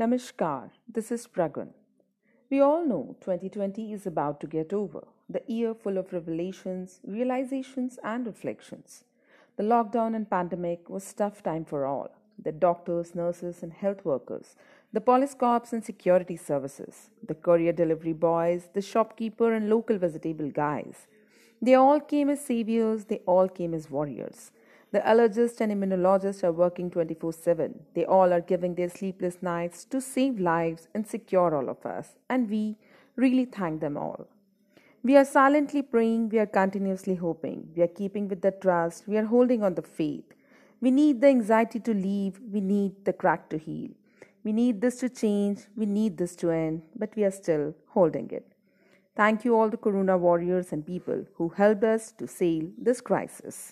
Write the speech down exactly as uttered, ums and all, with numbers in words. Namaskar, this is Pragun. We all know twenty twenty is about to get over, the year full of revelations, realizations and reflections. The lockdown and pandemic was a tough time for all, the doctors, nurses and health workers, the police corps and security services, the courier delivery boys, the shopkeeper and local vegetable guys. They all came as saviors, they all came as warriors. The allergists and immunologists are working twenty-four seven. They all are giving their sleepless nights to save lives and secure all of us. And we really thank them all. We are silently praying. We are continuously hoping. We are keeping with the trust. We are holding on the faith. We need the anxiety to leave. We need the crack to heal. We need this to change. We need this to end. But we are still holding it. Thank you all the Corona warriors and people who helped us to sail this crisis.